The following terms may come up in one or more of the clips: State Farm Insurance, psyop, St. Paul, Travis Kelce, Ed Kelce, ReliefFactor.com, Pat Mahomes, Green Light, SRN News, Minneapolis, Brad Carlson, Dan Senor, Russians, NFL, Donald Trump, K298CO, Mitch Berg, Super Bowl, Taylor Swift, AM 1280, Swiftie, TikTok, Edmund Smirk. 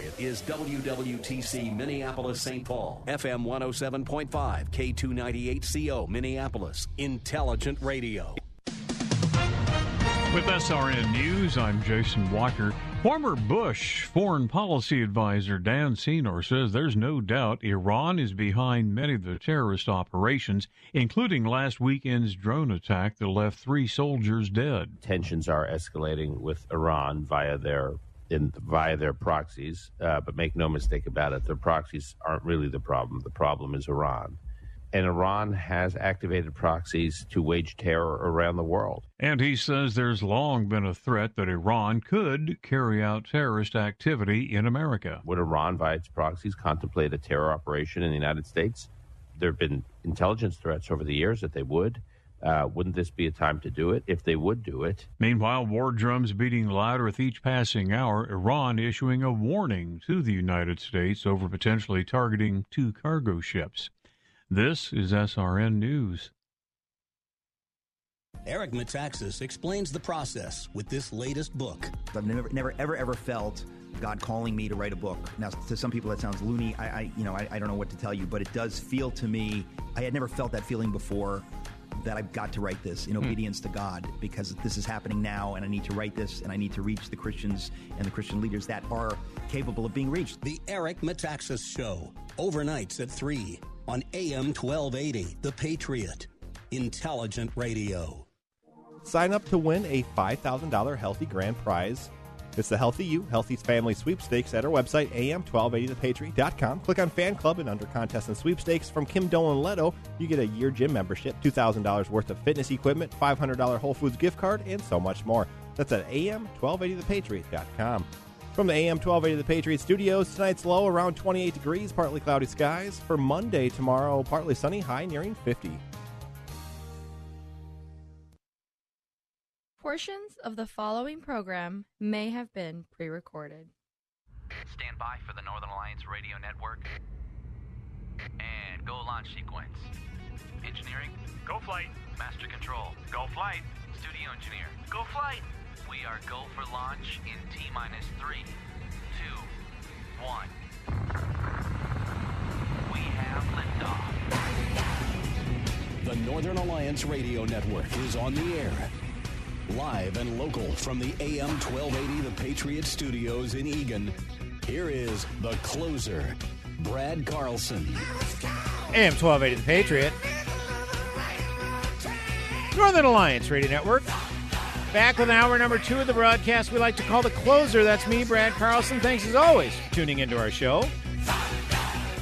It is WWTC Minneapolis, St. Paul, FM 107.5, K298CO, Minneapolis, Intelligent Radio. With SRN News, I'm Jason Walker. Former Bush foreign policy advisor Dan Senor says there's no doubt Iran is behind many of the terrorist operations, including last weekend's drone attack that left 3 soldiers dead. Tensions are escalating with Iran via their proxies, but make no mistake about it, their proxies aren't really the problem. The problem is Iran. And Iran has activated proxies to wage terror around the world. And he says there's long been a threat that Iran could carry out terrorist activity in America. Would Iran, via its proxies, contemplate a terror operation in the United States? There have been intelligence threats over the years that they would. Wouldn't this be a time to do it if they would do it? Meanwhile, war drums beating louder with each passing hour, Iran issuing a warning to the United States over potentially targeting 2 cargo ships. This is SRN News. Eric Metaxas explains the process with this latest book. I've never felt God calling me to write a book. Now, to some people that sounds loony. I don't know what to tell you, but it does feel to me, I had never felt that feeling before, that I've got to write this in obedience to God, because this is happening now and I need to write this and I need to reach the Christians and the Christian leaders that are capable of being reached. The Eric Metaxas Show, overnights at 3 on AM 1280, The Patriot, Intelligent Radio. Sign up to win a $5,000 Healthy Grand Prize. It's the Healthy You, Healthy Family Sweepstakes at our website, am1280thepatriot.com. Click on Fan Club and under Contests and Sweepstakes. From Kim Dolan-Leto, you get a year gym membership, $2,000 worth of fitness equipment, $500 Whole Foods gift card, and so much more. That's at am1280thepatriot.com. From the AM 1280 The Patriot studios, tonight's low around 28 degrees, partly cloudy skies. For Monday, tomorrow, partly sunny, high nearing 50. Portions of the following program may have been pre-recorded. Stand by for the Northern Alliance Radio Network. And go launch sequence. Engineering. Go flight. Master control. Go flight. Studio engineer. Go flight. We are go for launch in T-minus 3, 2, 1. We have liftoff. The Northern Alliance Radio Network is on the air. Live and local from the AM 1280 The Patriot Studios in Eagan, here is The Closer, Brad Carlson. AM 1280 The Patriot. Northern Alliance Radio Network. Back with hour number 2 of the broadcast we like to call The Closer. That's me, Brad Carlson. Thanks as always for tuning into our show.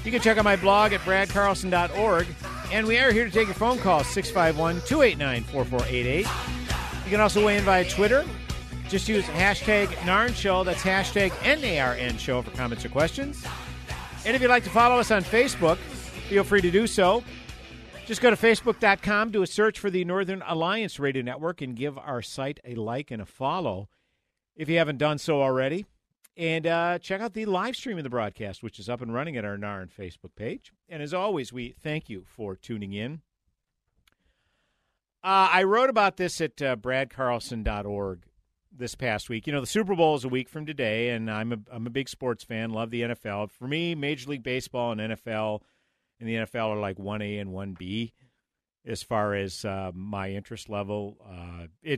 You can check out my blog at bradcarlson.org. And we are here to take your phone calls, 651-289-4488. You can also weigh in via Twitter. Just use hashtag NARN Show. That's hashtag NARN Show for comments or questions. And if you'd like to follow us on Facebook, feel free to do so. Just go to Facebook.com, do a search for the Northern Alliance Radio Network, and give our site a like and a follow if you haven't done so already. And check out the live stream of the broadcast, which is up and running at our NARN Facebook page. And as always, we thank you for tuning in. I wrote about this at bradcarlson.org this past week. You know, the Super Bowl is a week from today, and I'm a big sports fan, love the NFL. For me, Major League Baseball and NFL and the NFL are like 1A and 1B as far as my interest level.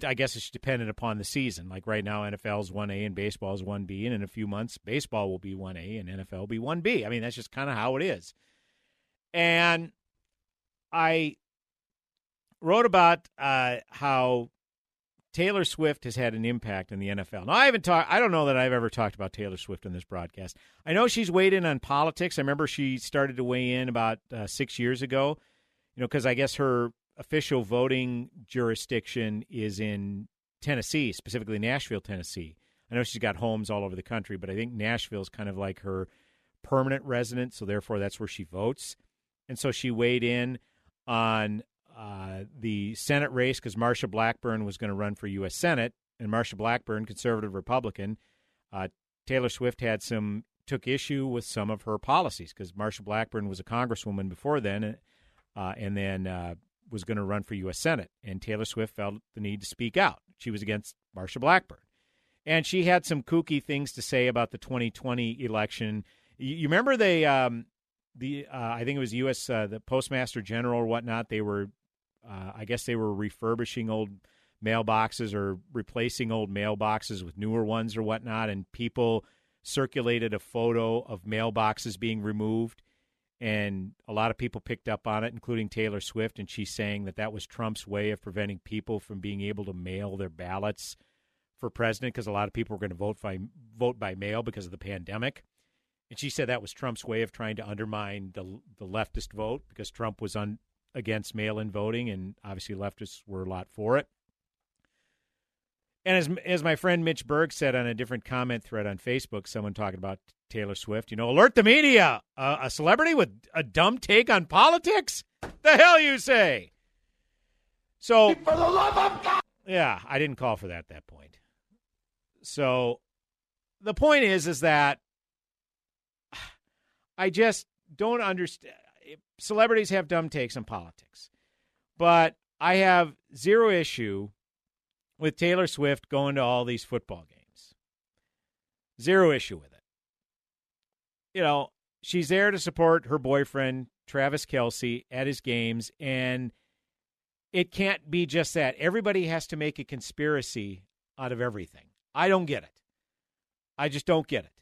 I guess it's dependent upon the season. Like right now, NFL is 1A and baseball is 1B, and in a few months, baseball will be 1A and NFL will be 1B. I mean, that's just kind of how it is. And I wrote about how Taylor Swift has had an impact in the NFL. Now, I don't know that I've ever talked about Taylor Swift in this broadcast. I know she's weighed in on politics. I remember she started to weigh in about 6 years ago, you know, because I guess her official voting jurisdiction is in Tennessee, specifically Nashville, Tennessee. I know she's got homes all over the country, but I think Nashville is kind of like her permanent residence, so therefore that's where she votes. And so she weighed in on the Senate race because Marsha Blackburn was going to run for U.S. Senate, and Marsha Blackburn, conservative Republican, Taylor Swift had some took issue with some of her policies because Marsha Blackburn was a congresswoman before then and then was going to run for U.S. Senate. And Taylor Swift felt the need to speak out. She was against Marsha Blackburn. And she had some kooky things to say about the 2020 election. You remember they I think it was U.S. The Postmaster General or whatnot, they were I guess they were refurbishing old mailboxes or replacing old mailboxes with newer ones or whatnot, and people circulated a photo of mailboxes being removed, and a lot of people picked up on it, including Taylor Swift, and she's saying that that was Trump's way of preventing people from being able to mail their ballots for president because a lot of people were going to vote by mail because of the pandemic. And she said that was Trump's way of trying to undermine the leftist vote because Trump was against mail-in voting, and obviously leftists were a lot for it. And as my friend Mitch Berg said on a different comment thread on Facebook, someone talking about Taylor Swift, you know, alert the media, a celebrity with a dumb take on politics? The hell you say? So, for the love of God! Yeah, I didn't call for that at that point. So the point is that I just don't understand. Celebrities have dumb takes on politics, but I have zero issue with Taylor Swift going to all these football games. Zero issue with it. You know, she's there to support her boyfriend, Travis Kelce, at his games, and it can't be just that. Everybody has to make a conspiracy out of everything. I don't get it. I just don't get it.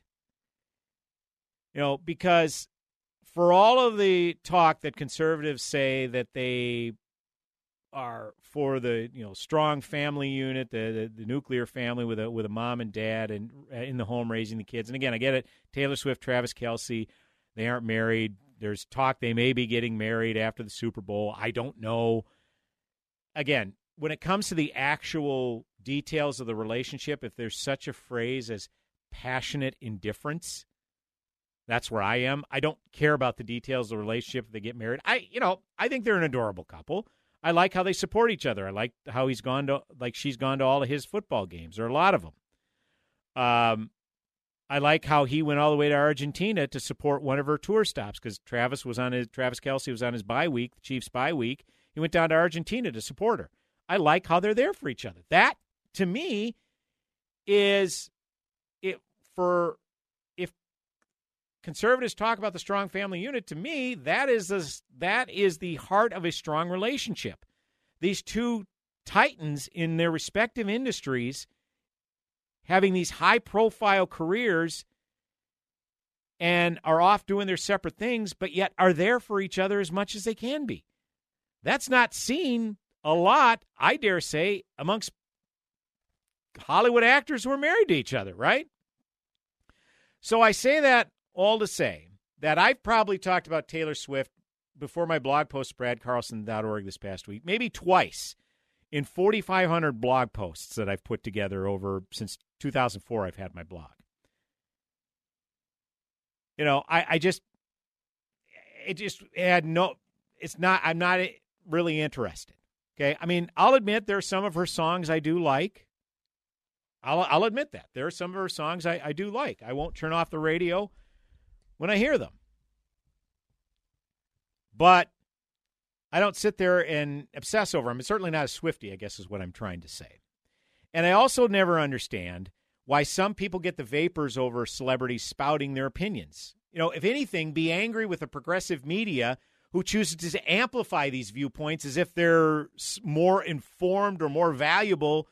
You know, because for all of the talk that conservatives say that they are for the, you know, strong family unit, the nuclear family with a mom and dad and in the home raising the kids. And again, I get it. Taylor Swift, Travis Kelce, they aren't married. There's talk they may be getting married after the Super Bowl. I don't know. Again, when it comes to the actual details of the relationship, if there's such a phrase as passionate indifference, that's where I am. I don't care about the details of the relationship if they get married. I think they're an adorable couple. I like how they support each other. I like how she's gone to all of his football games, or a lot of them. I like how he went all the way to Argentina to support one of her tour stops because Travis Kelce was on his bye week, the Chiefs' bye week. He went down to Argentina to support her. I like how they're there for each other. That, to me, is it for if conservatives talk about the strong family unit. To me, that is the heart of a strong relationship. These two titans in their respective industries having these high-profile careers and are off doing their separate things, but yet are there for each other as much as they can be. That's not seen a lot, I dare say, amongst Hollywood actors who are married to each other, right? So I say that all to say that I've probably talked about Taylor Swift before my blog post, bradcarlson.org, this past week, maybe twice in 4,500 blog posts that I've put together over since 2004 I've had my blog. You know, I'm not really interested. Okay. I mean, I'll admit there are some of her songs I do like. I'll admit that. There are some of her songs I do like. I won't turn off the radio when I hear them. But I don't sit there and obsess over them. It's certainly not a Swiftie, I guess is what I'm trying to say. And I also never understand why some people get the vapors over celebrities spouting their opinions. You know, if anything, be angry with the progressive media who chooses to amplify these viewpoints as if they're more informed or more valuable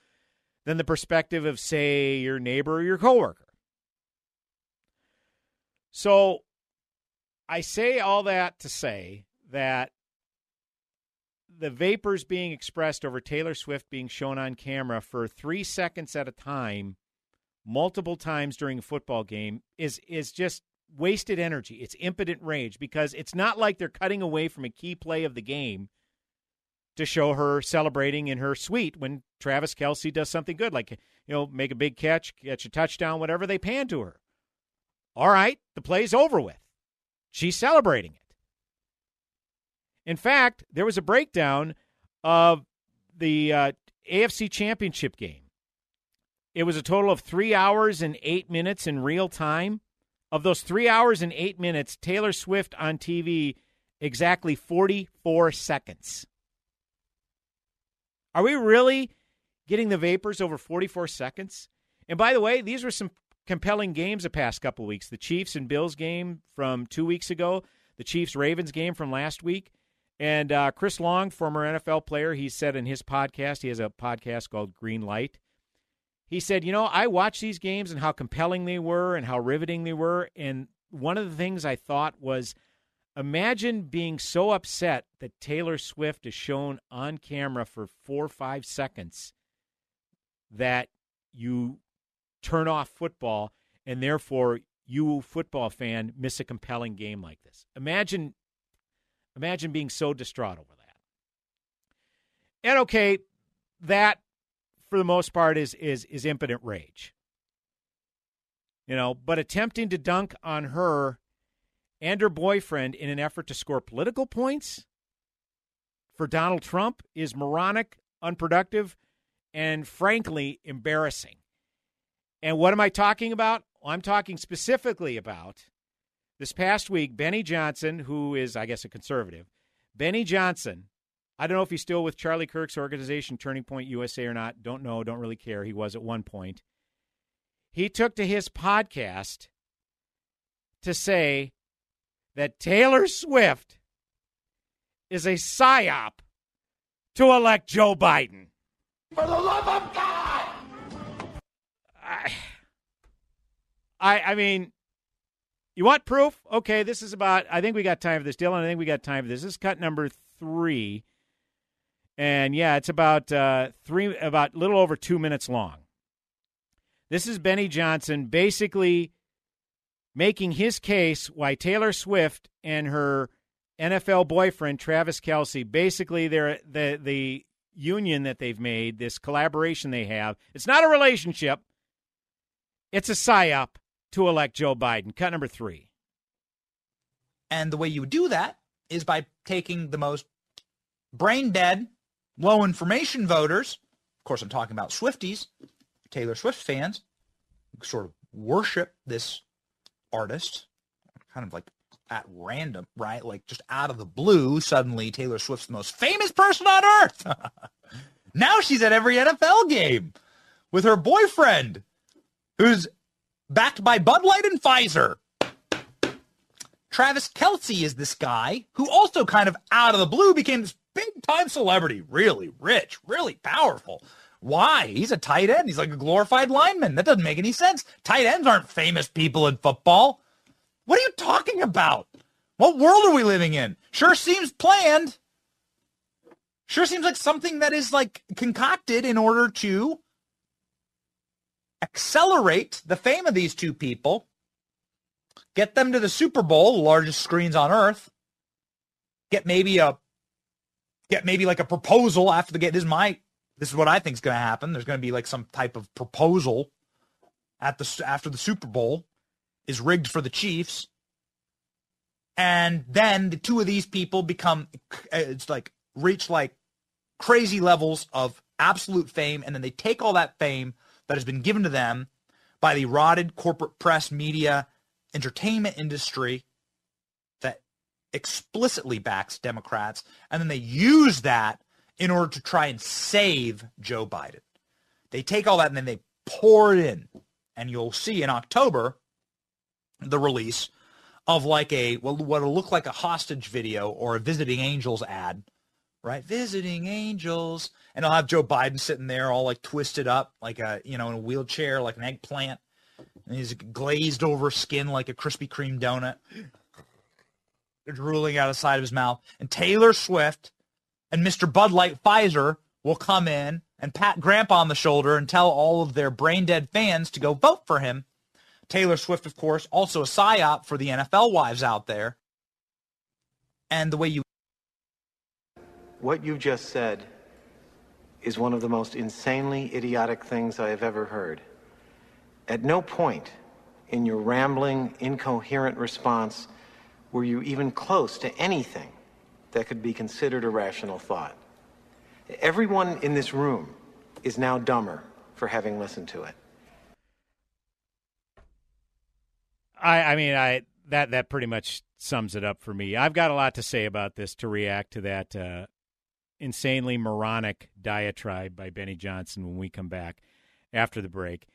than the perspective of, say, your neighbor or your coworker. So I say all that to say that the vapors being expressed over Taylor Swift being shown on camera for 3 seconds at a time, multiple times during a football game, is just wasted energy. It's impotent rage because it's not like they're cutting away from a key play of the game to show her celebrating in her suite when Travis Kelce does something good, like, you know, make a big catch, catch a touchdown, whatever they pan to her. All right, the play's over with. She's celebrating it. In fact, there was a breakdown of the AFC Championship game. It was a total of 3 hours and 8 minutes in real time. Of those 3 hours and 8 minutes, Taylor Swift on TV, exactly 44 seconds. Are we really getting the vapors over 44 seconds? And by the way, these were some compelling games the past couple of weeks. The Chiefs and Bills game from 2 weeks ago, the Chiefs-Ravens game from last week. And Chris Long, former NFL player, he said in his podcast, he has a podcast called Green Light. He said, you know, I watched these games and how compelling they were and how riveting they were. And one of the things I thought was, imagine being so upset that Taylor Swift is shown on camera for 4 or 5 seconds that you turn off football and therefore you, football fan, miss a compelling game like this. Imagine being so distraught over that. And okay, that for the most part is impotent rage. You know, but attempting to dunk on her and her boyfriend in an effort to score political points for Donald Trump is moronic, unproductive, and frankly embarrassing. And what am I talking about? Well, I'm talking specifically about this past week, Benny Johnson, who is, I guess, a conservative. Benny Johnson, I don't know if he's still with Charlie Kirk's organization, Turning Point USA, or not. Don't know, don't really care. He was at one point. He took to his podcast to say that Taylor Swift is a psyop to elect Joe Biden. For the love of God! I mean, you want proof? Okay, this is about, I think we got time for this. Dylan, I think we got time for this. This is cut number 3. And, yeah, it's about about a little over 2 minutes long. This is Benny Johnson basically making his case why Taylor Swift and her NFL boyfriend, Travis Kelce, basically the union that they've made, this collaboration they have, it's not a relationship. It's a psyop to elect Joe Biden. Cut number 3. And the way you do that is by taking the most brain-dead, low-information voters, of course I'm talking about Swifties, Taylor Swift fans, who sort of worship this artist, kind of like at random, right? Like just out of the blue, suddenly Taylor Swift's the most famous person on earth. Now she's at every NFL game with her boyfriend, who's backed by Bud Light and Pfizer. Travis Kelce is this guy who also kind of out of the blue became this big-time celebrity, really rich, really powerful. Why? He's a tight end. He's like a glorified lineman. That doesn't make any sense. Tight ends aren't famous people in football. What are you talking about? What world are we living in? Sure seems planned. Sure seems like something that is like concocted in order to accelerate the fame of these two people, get them to the Super Bowl, the largest screens on earth, get maybe like a proposal after the game. This is what I think is going to happen. There's going to be like some type of proposal after the Super Bowl is rigged for the Chiefs. And then the two of these people reach like crazy levels of absolute fame. And then they take all that fame that has been given to them by the rotted corporate press, media, entertainment industry that explicitly backs Democrats. And then they use that in order to try and save Joe Biden. They take all that and then they pour it in. And you'll see in October the release of like what'll look like a hostage video or a Visiting Angels ad, right? Visiting Angels. And I'll have Joe Biden sitting there all like twisted up, like a, you know, in a wheelchair, like an eggplant. And he's glazed over skin like a Krispy Kreme donut. They're drooling out of the side of his mouth. And Taylor Swift and Mr. Bud Light Pfizer will come in and pat Grandpa on the shoulder and tell all of their brain-dead fans to go vote for him. Taylor Swift, of course, also a psyop for the NFL wives out there. And the way you... what you just said is one of the most insanely idiotic things I have ever heard. At no point in your rambling, incoherent response were you even close to anything that could be considered a rational thought. Everyone in this room is now dumber for having listened to it. I mean, that pretty much sums it up for me. I've got a lot to say about this to react to that insanely moronic diatribe by Benny Johnson when we come back after the break.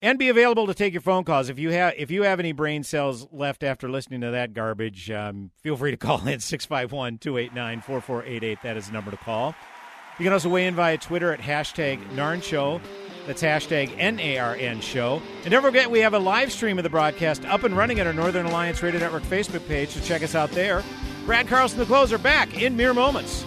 And be available to take your phone calls. If you have any brain cells left after listening to that garbage, feel free to call in 651-289-4488. That is the number to call. You can also weigh in via Twitter at hashtag NarnShow. That's hashtag NARN Show. And don't forget, we have a live stream of the broadcast up and running at our Northern Alliance Radio Network Facebook page, so check us out there. Brad Carlson, The Closer, back in mere moments.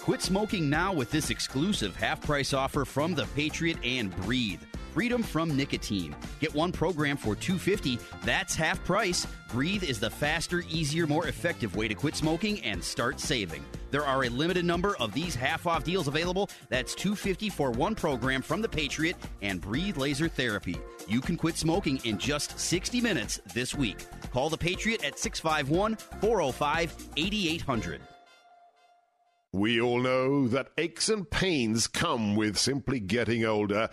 Quit smoking now with this exclusive half-price offer from The Patriot and Breathe. Freedom from nicotine. Get one program for $2.50. That's half price. Breathe is the faster, easier, more effective way to quit smoking and start saving. There are a limited number of these half-off deals available. That's $2.50 for one program from The Patriot and Breathe Laser Therapy. You can quit smoking in just 60 minutes this week. Call The Patriot at 651-405-8800. We all know that aches and pains come with simply getting older,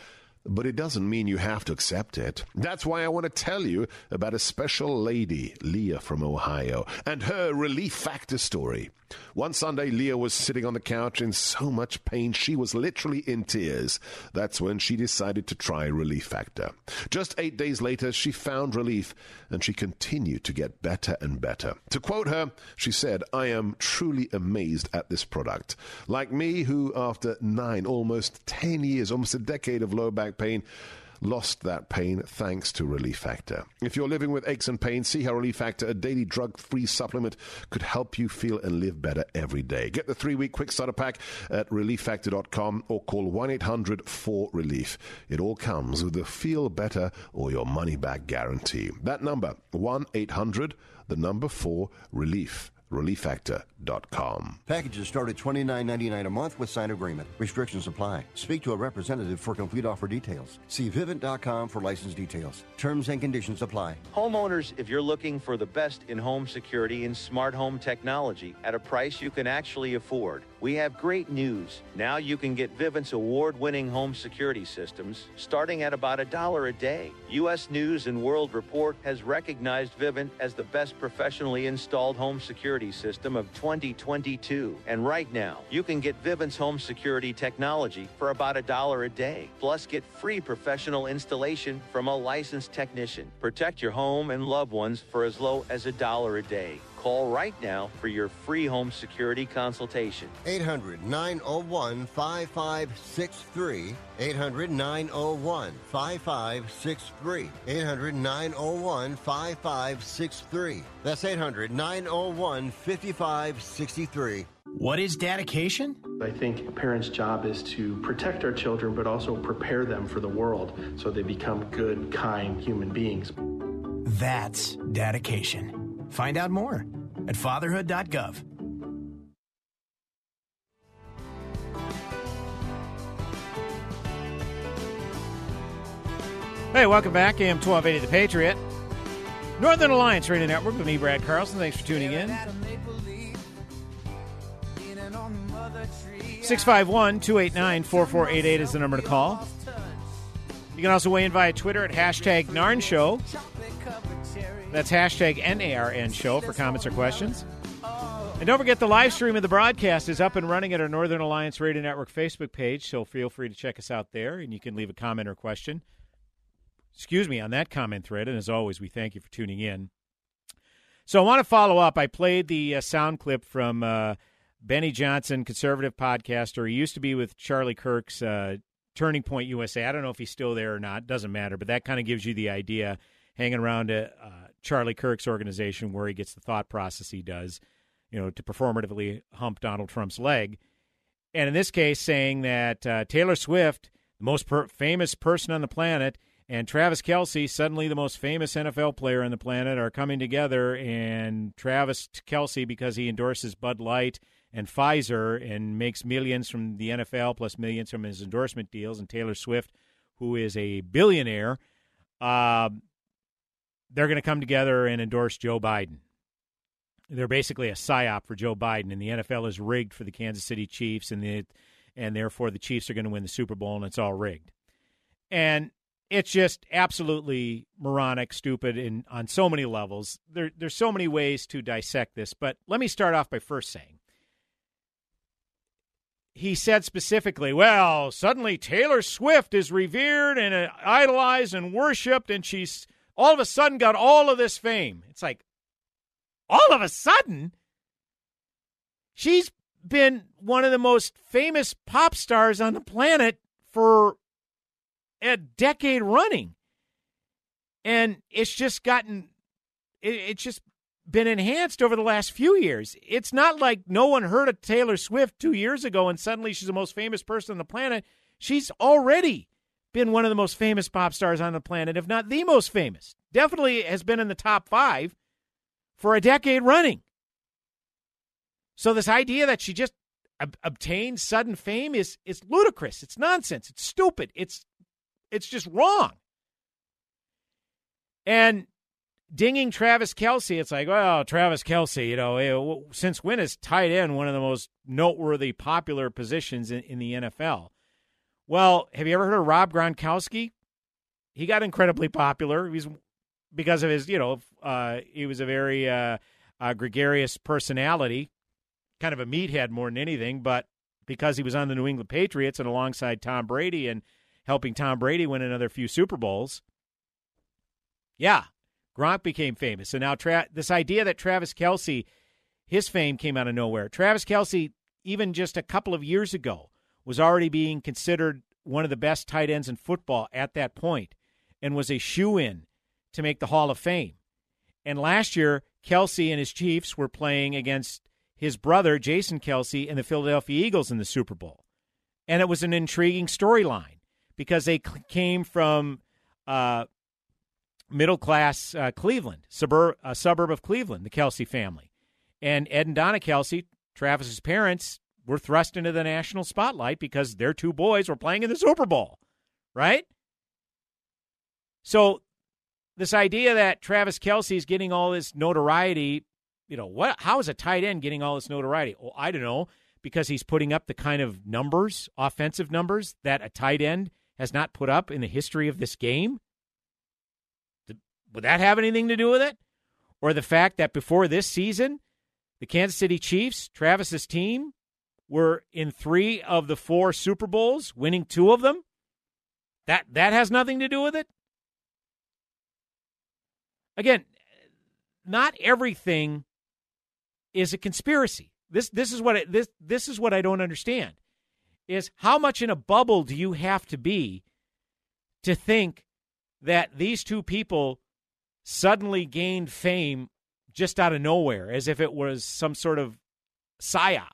but it doesn't mean you have to accept it. That's why I want to tell you about a special lady, Leah from Ohio, and her Relief Factor story. One Sunday, Leah was sitting on the couch in so much pain, she was literally in tears. That's when she decided to try Relief Factor. Just 8 days later, she found relief, and she continued to get better and better. To quote her, she said, "I am truly amazed at this product. Like me, who after 9, almost 10 years, almost a decade of low back pain, lost that pain thanks to Relief Factor." If you're living with aches and pains, see how Relief Factor, a daily drug-free supplement, could help you feel and live better every day. Get the 3-week quick starter pack at ReliefFactor.com or call 1-800-4-RELIEF. It all comes with a feel better or your money back guarantee. That number, 1-800, the number 4, relief. ReliefFactor.com. Packages start at $29.99 a month with signed agreement. Restrictions apply. Speak to a representative for complete offer details. See Vivint.com for license details. Terms and conditions apply. Homeowners, if you're looking for the best in home security and smart home technology at a price you can actually afford, we have great news. Now you can get Vivint's award-winning home security systems starting at about $1 a day. U.S. News and World Report has recognized Vivint as the best professionally installed home security system of 2022. And right now, you can get Vivint's home security technology for about $1 a day. Plus, get free professional installation from a licensed technician. Protect your home and loved ones for as low as $1 a day. Call right now for your free home security consultation. 800-901-5563. 800-901-5563. 800-901-5563. That's 800-901-5563. What is dedication? I think a parent's job is to protect our children, but also prepare them for the world so they become good, kind human beings. That's dedication. Find out more at fatherhood.gov. Hey, welcome back. AM 1280, The Patriot. Northern Alliance Radio Network with me, Brad Carlson. Thanks for tuning in. 651-289-4488 is the number to call. You can also weigh in via Twitter at hashtag NarnShow. That's hashtag NARN Show for comments or questions. And don't forget, the live stream of the broadcast is up and running at our Northern Alliance Radio Network Facebook page, so feel free to check us out there, and you can leave a comment or question. Excuse me, on that comment thread, and as always, we thank you for tuning in. So I want to follow up. I played the sound clip from Benny Johnson, conservative podcaster. He used to be with Charlie Kirk's Turning Point USA. I don't know if he's still there or not. Doesn't matter. But that kind of gives you the idea, hanging around Charlie Kirk's organization where he gets the thought process he does, you know, to performatively hump Donald Trump's leg. And in this case, saying that Taylor Swift, the most famous person on the planet, and Travis Kelce, suddenly the most famous NFL player on the planet, are coming together. And Travis Kelce, because he endorses Bud Light and Pfizer and makes millions from the NFL plus millions from his endorsement deals, and Taylor Swift, who is a billionaire, they're going to come together and endorse Joe Biden. They're basically a psyop for Joe Biden, and the NFL is rigged for the Kansas City Chiefs, and therefore the Chiefs are going to win the Super Bowl, and it's all rigged. And it's just absolutely moronic, stupid, and on so many levels. There's so many ways to dissect this, but let me start off by first saying, he said specifically, well, suddenly Taylor Swift is revered and idolized and worshipped, and she's all of a sudden got all of this fame. It's like, all of a sudden, she's been one of the most famous pop stars on the planet for a decade running. And it's just gotten, it's just been enhanced over the last few years. It's not like no one heard of Taylor Swift 2 years ago and suddenly she's the most famous person on the planet. She's already been one of the most famous pop stars on the planet, if not the most famous. Definitely has been in the top five for a decade running. So this idea that she just obtained sudden fame is ludicrous. It's nonsense. It's stupid. It's just wrong. And dinging Travis Kelce, it's like, well, Travis Kelce, you know, since when is tight end one of the most noteworthy, popular positions in the NFL? Well, have you ever heard of Rob Gronkowski? He got incredibly popular. He's because of his, you know, he was a very gregarious personality, kind of a meathead more than anything, but because he was on the New England Patriots and alongside Tom Brady and helping Tom Brady win another few Super Bowls, yeah, Gronk became famous. So now this idea that Travis Kelce, his fame came out of nowhere. Travis Kelce, even just a couple of years ago, was already being considered one of the best tight ends in football at that point and was a shoo-in to make the Hall of Fame. And last year, Kelce and his Chiefs were playing against his brother, Jason Kelce, and the Philadelphia Eagles in the Super Bowl. And it was an intriguing storyline because they came from middle-class Cleveland, a suburb of Cleveland, the Kelce family. And Ed and Donna Kelce, Travis's parents, were thrust into the national spotlight because their two boys were playing in the Super Bowl, right? So this idea that Travis Kelce is getting all this notoriety, you know, how is a tight end getting all this notoriety? Well, I don't know, because he's putting up the kind of numbers, offensive numbers, that a tight end has not put up in the history of this game. Would that have anything to do with it? Or the fact that before this season, the Kansas City Chiefs, Travis's team, were in 3 of the 4 Super Bowls, winning 2 of them? That has nothing to do with it? Again, not everything is a conspiracy. This is what I don't understand, is how much in a bubble do you have to be to think that these two people suddenly gained fame just out of nowhere, as if it was some sort of psyop,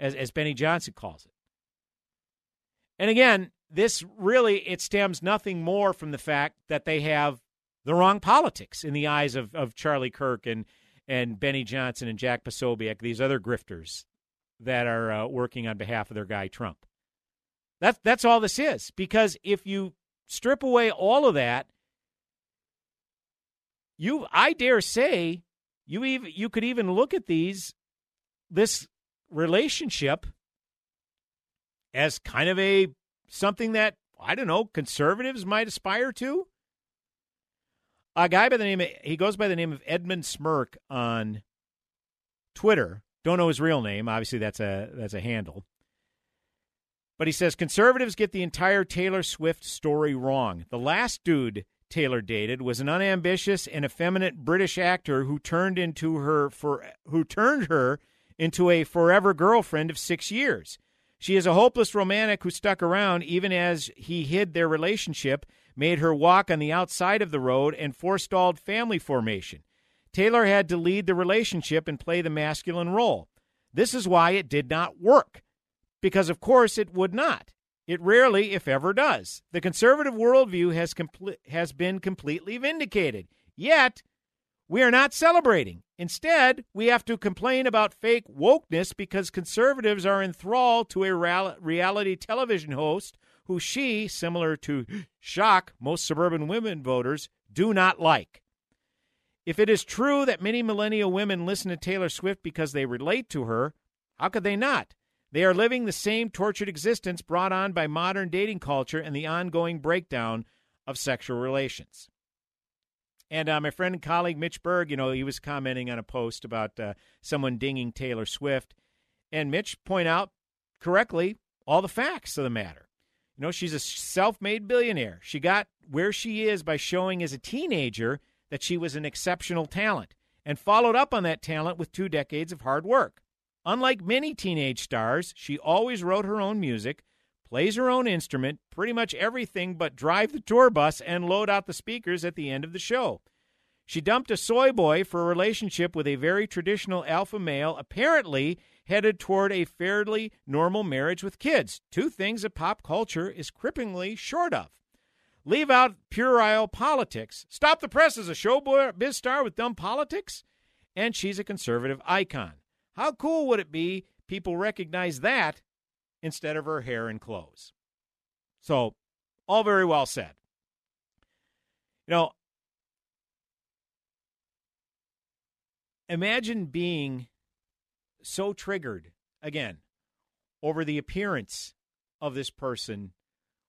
as Benny Johnson calls it. And again, this really, it stems nothing more from the fact that they have the wrong politics in the eyes of Charlie Kirk and Benny Johnson and Jack Posobiec, these other grifters that are working on behalf of their guy Trump. That's all this is, because if you strip away all of that, I dare say you could even look at this relationship as kind of something that, I don't know, conservatives might aspire to. A guy by the name of, he goes by the name of Edmund Smirk on Twitter. Don't know his real name. Obviously, that's a handle. But he says, conservatives get the entire Taylor Swift story wrong. The last dude Taylor dated was an unambitious and effeminate British actor who turned her into a forever girlfriend of 6 years. She is a hopeless romantic who stuck around even as he hid their relationship, made her walk on the outside of the road, and forestalled family formation. Taylor had to lead the relationship and play the masculine role. This is why it did not work, because, of course, it would not. It rarely, if ever, does. The conservative worldview has been completely vindicated, yet we are not celebrating. Instead, we have to complain about fake wokeness because conservatives are enthralled to a reality television host who she, similar to shock most suburban women voters, do not like. If it is true that many millennial women listen to Taylor Swift because they relate to her, how could they not? They are living the same tortured existence brought on by modern dating culture and the ongoing breakdown of sexual relations. And my friend and colleague Mitch Berg, he was commenting on a post about someone dinging Taylor Swift. And Mitch pointed out correctly all the facts of the matter. She's a self-made billionaire. She got where she is by showing as a teenager that she was an exceptional talent and followed up on that talent with 2 decades of hard work. Unlike many teenage stars, she always wrote her own music, plays her own instrument, pretty much everything but drive the tour bus and load out the speakers at the end of the show. She dumped a soy boy for a relationship with a very traditional alpha male, apparently headed toward a fairly normal marriage with kids, 2 things that pop culture is cripplingly short of. Leave out puerile politics. Stop the Press as a showbiz star with dumb politics, and she's a conservative icon. How cool would it be people recognize that instead of her hair and clothes? So, all very well said. Imagine being so triggered, again, over the appearance of this person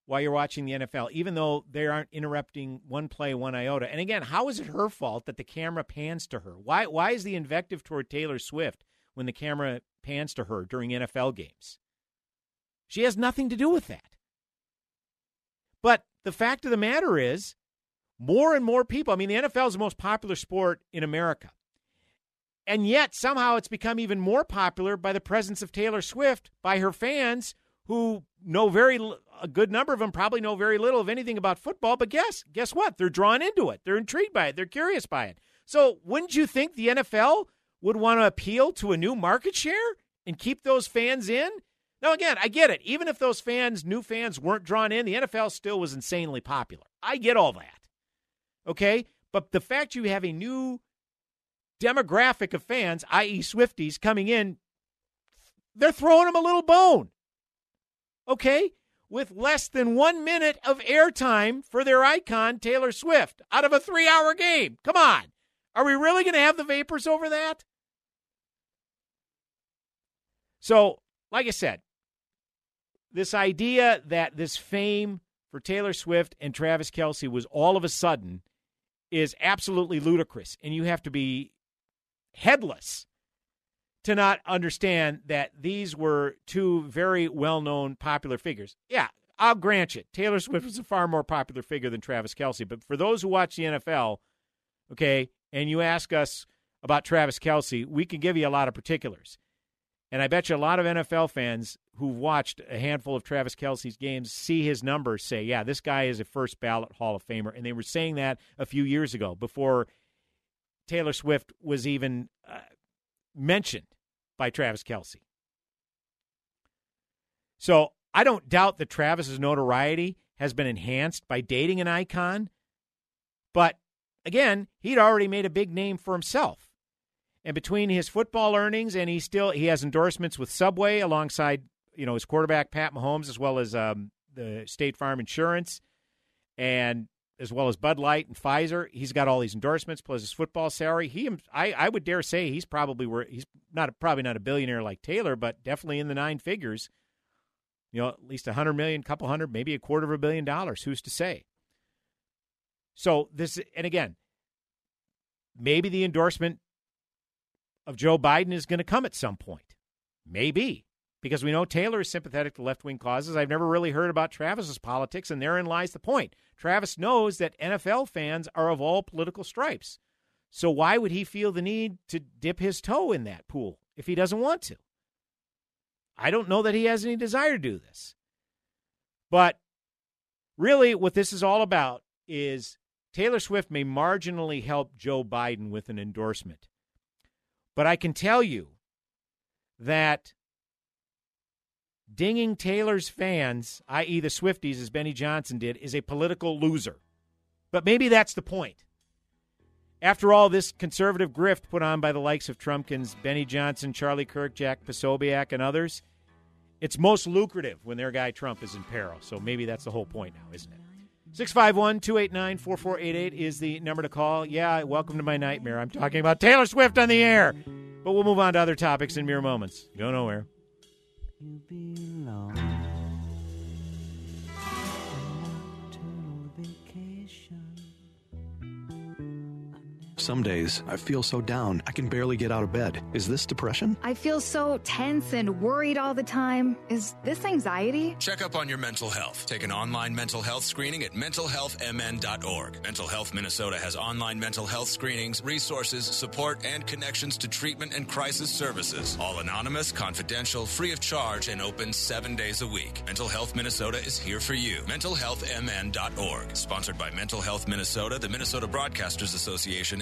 while you're watching the NFL, even though they aren't interrupting one play one iota. And again, how is it her fault that the camera pans to her? Why is the invective toward Taylor Swift when the camera pans to her during NFL games? She has nothing to do with that. But the fact of the matter is, more and more people, the NFL is the most popular sport in America. And yet somehow it's become even more popular by the presence of Taylor Swift, by her fans who know a good number of them probably know very little of anything about football. But guess what? They're drawn into it. They're intrigued by it. They're curious by it. So wouldn't you think the NFL would want to appeal to a new market share and keep those fans in? Now, again, I get it. Even if those new fans weren't drawn in, the NFL still was insanely popular. I get all that. Okay? But the fact you have a new demographic of fans, i.e. Swifties, coming in, they're throwing them a little bone. Okay? With less than 1 minute of airtime for their icon, Taylor Swift, out of a 3-hour game. Come on. Are we really going to have the vapors over that? So, like I said, this idea that this fame for Taylor Swift and Travis Kelce was all of a sudden is absolutely ludicrous, and you have to be headless to not understand that these were 2 very well-known popular figures. Yeah, I'll grant you, Taylor Swift was a far more popular figure than Travis Kelce, but for those who watch the NFL, okay, and you ask us about Travis Kelce, we can give you a lot of particulars. And I bet you a lot of NFL fans who've watched a handful of Travis Kelce's games see his numbers say, yeah, this guy is a first ballot Hall of Famer. And they were saying that a few years ago before Taylor Swift was even mentioned by Travis Kelce. So I don't doubt that Travis's notoriety has been enhanced by dating an icon. But again, he'd already made a big name for himself. And between his football earnings and he has endorsements with Subway alongside, his quarterback, Pat Mahomes, as well as the State Farm Insurance and as well as Bud Light and Pfizer. He's got all these endorsements plus his football salary. I would dare say he's probably not a billionaire like Taylor, but definitely in the 9 figures, at least $100 million, couple hundred, maybe $250 million. Who's to say? So this, and again, maybe the endorsement of Joe Biden is going to come at some point. Maybe. Because we know Taylor is sympathetic to left-wing causes. I've never really heard about Travis's politics, and therein lies the point. Travis knows that NFL fans are of all political stripes. So why would he feel the need to dip his toe in that pool if he doesn't want to? I don't know that he has any desire to do this. But really what this is all about is Taylor Swift may marginally help Joe Biden with an endorsement. But I can tell you that dinging Taylor's fans, i.e. the Swifties, as Benny Johnson did, is a political loser. But maybe that's the point. After all, this conservative grift put on by the likes of Trumpkins, Benny Johnson, Charlie Kirk, Jack Posobiec, and others, it's most lucrative when their guy Trump is in peril. So maybe that's the whole point now, isn't it? 651-289-4488 is the number to call. Yeah, welcome to my nightmare. I'm talking about Taylor Swift on the air. But we'll move on to other topics in mere moments. Go nowhere. You belong. Some days, I feel so down, I can barely get out of bed. Is this depression? I feel so tense and worried all the time. Is this anxiety? Check up on your mental health. Take an online mental health screening at mentalhealthmn.org. Mental Health Minnesota has online mental health screenings, resources, support, and connections to treatment and crisis services. All anonymous, confidential, free of charge, and open 7 days a week. Mental Health Minnesota is here for you. Mentalhealthmn.org. Sponsored by Mental Health Minnesota, the Minnesota Broadcasters Association,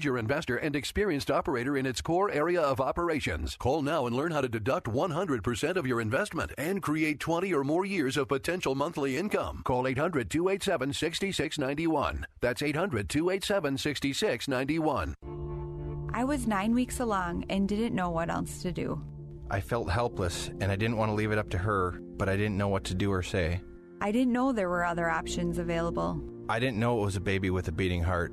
investor and experienced operator in its core area of operations. Call now and learn how to deduct 100% of your investment and create 20 or more years of potential monthly income. Call 800-287-6691. That's 800-287-6691. I was 9 weeks along and didn't know what else to do. I felt helpless and I didn't want to leave it up to her, but I didn't know what to do or say. I didn't know there were other options available. I didn't know it was a baby with a beating heart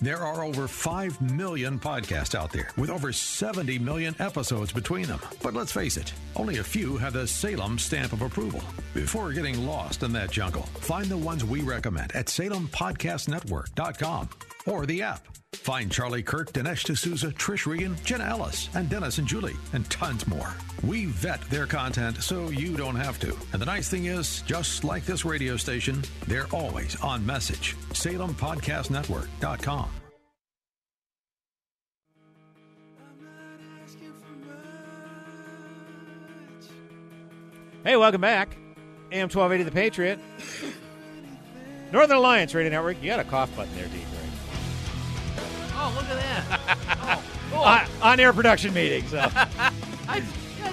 There are over 5 million podcasts out there with over 70 million episodes between them. But let's face it, only a few have the Salem stamp of approval. Before getting lost in that jungle, find the ones we recommend at SalemPodcastNetwork.com or the app. Find Charlie Kirk, Dinesh D'Souza, Trish Regan, Jenna Ellis, and Dennis and Julie, and tons more. We vet their content so you don't have to. And the nice thing is, just like this radio station, they're always on message. SalemPodcastNetwork.com. Hey, welcome back. AM 1280 The Patriot. Northern Alliance Radio Network. You got a cough button there, D. Oh, look at that. Oh, cool. On-air production meeting. So. Yeah, it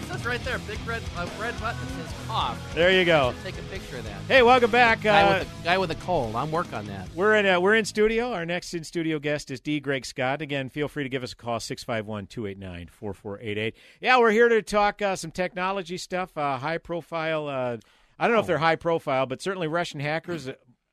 says right there, big red button that says cough. There you go. Let's take a picture of that. Hey, welcome back. Guy with a cold. I'm working on that. We're in studio. Our next in-studio guest is D. Greg Scott. Again, feel free to give us a call, 651-289-4488. Yeah, we're here to talk some technology stuff, high-profile. I don't know if they're high-profile, but certainly Russian hackers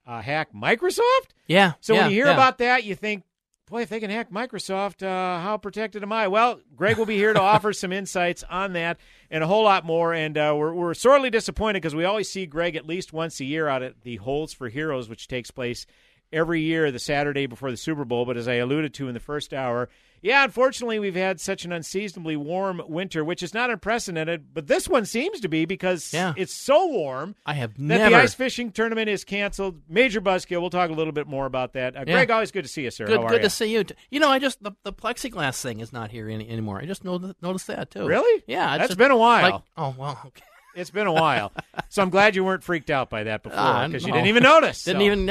hack Microsoft? Yeah. So when you hear about that, you think, boy, if they can hack Microsoft, how protected am I? Well, Greg will be here to offer some insights on that and a whole lot more. And we're sorely disappointed because we always see Greg at least once a year out at the Holds for Heroes, which takes place every year the Saturday before the Super Bowl. But as I alluded to in the first hour, Yeah, unfortunately, we've had such an unseasonably warm winter, which is not unprecedented, but this one seems to be because it's so warm the ice fishing tournament is canceled. Major buzzkill. We'll talk a little bit more about that. Greg, always good to see you, sir. Good to see you. You know, I just the plexiglass thing is not here anymore. I just noticed that, too. Really? Yeah. That's been a while. Okay. It's been a while. So I'm glad you weren't freaked out by that before because you didn't even notice. Didn't even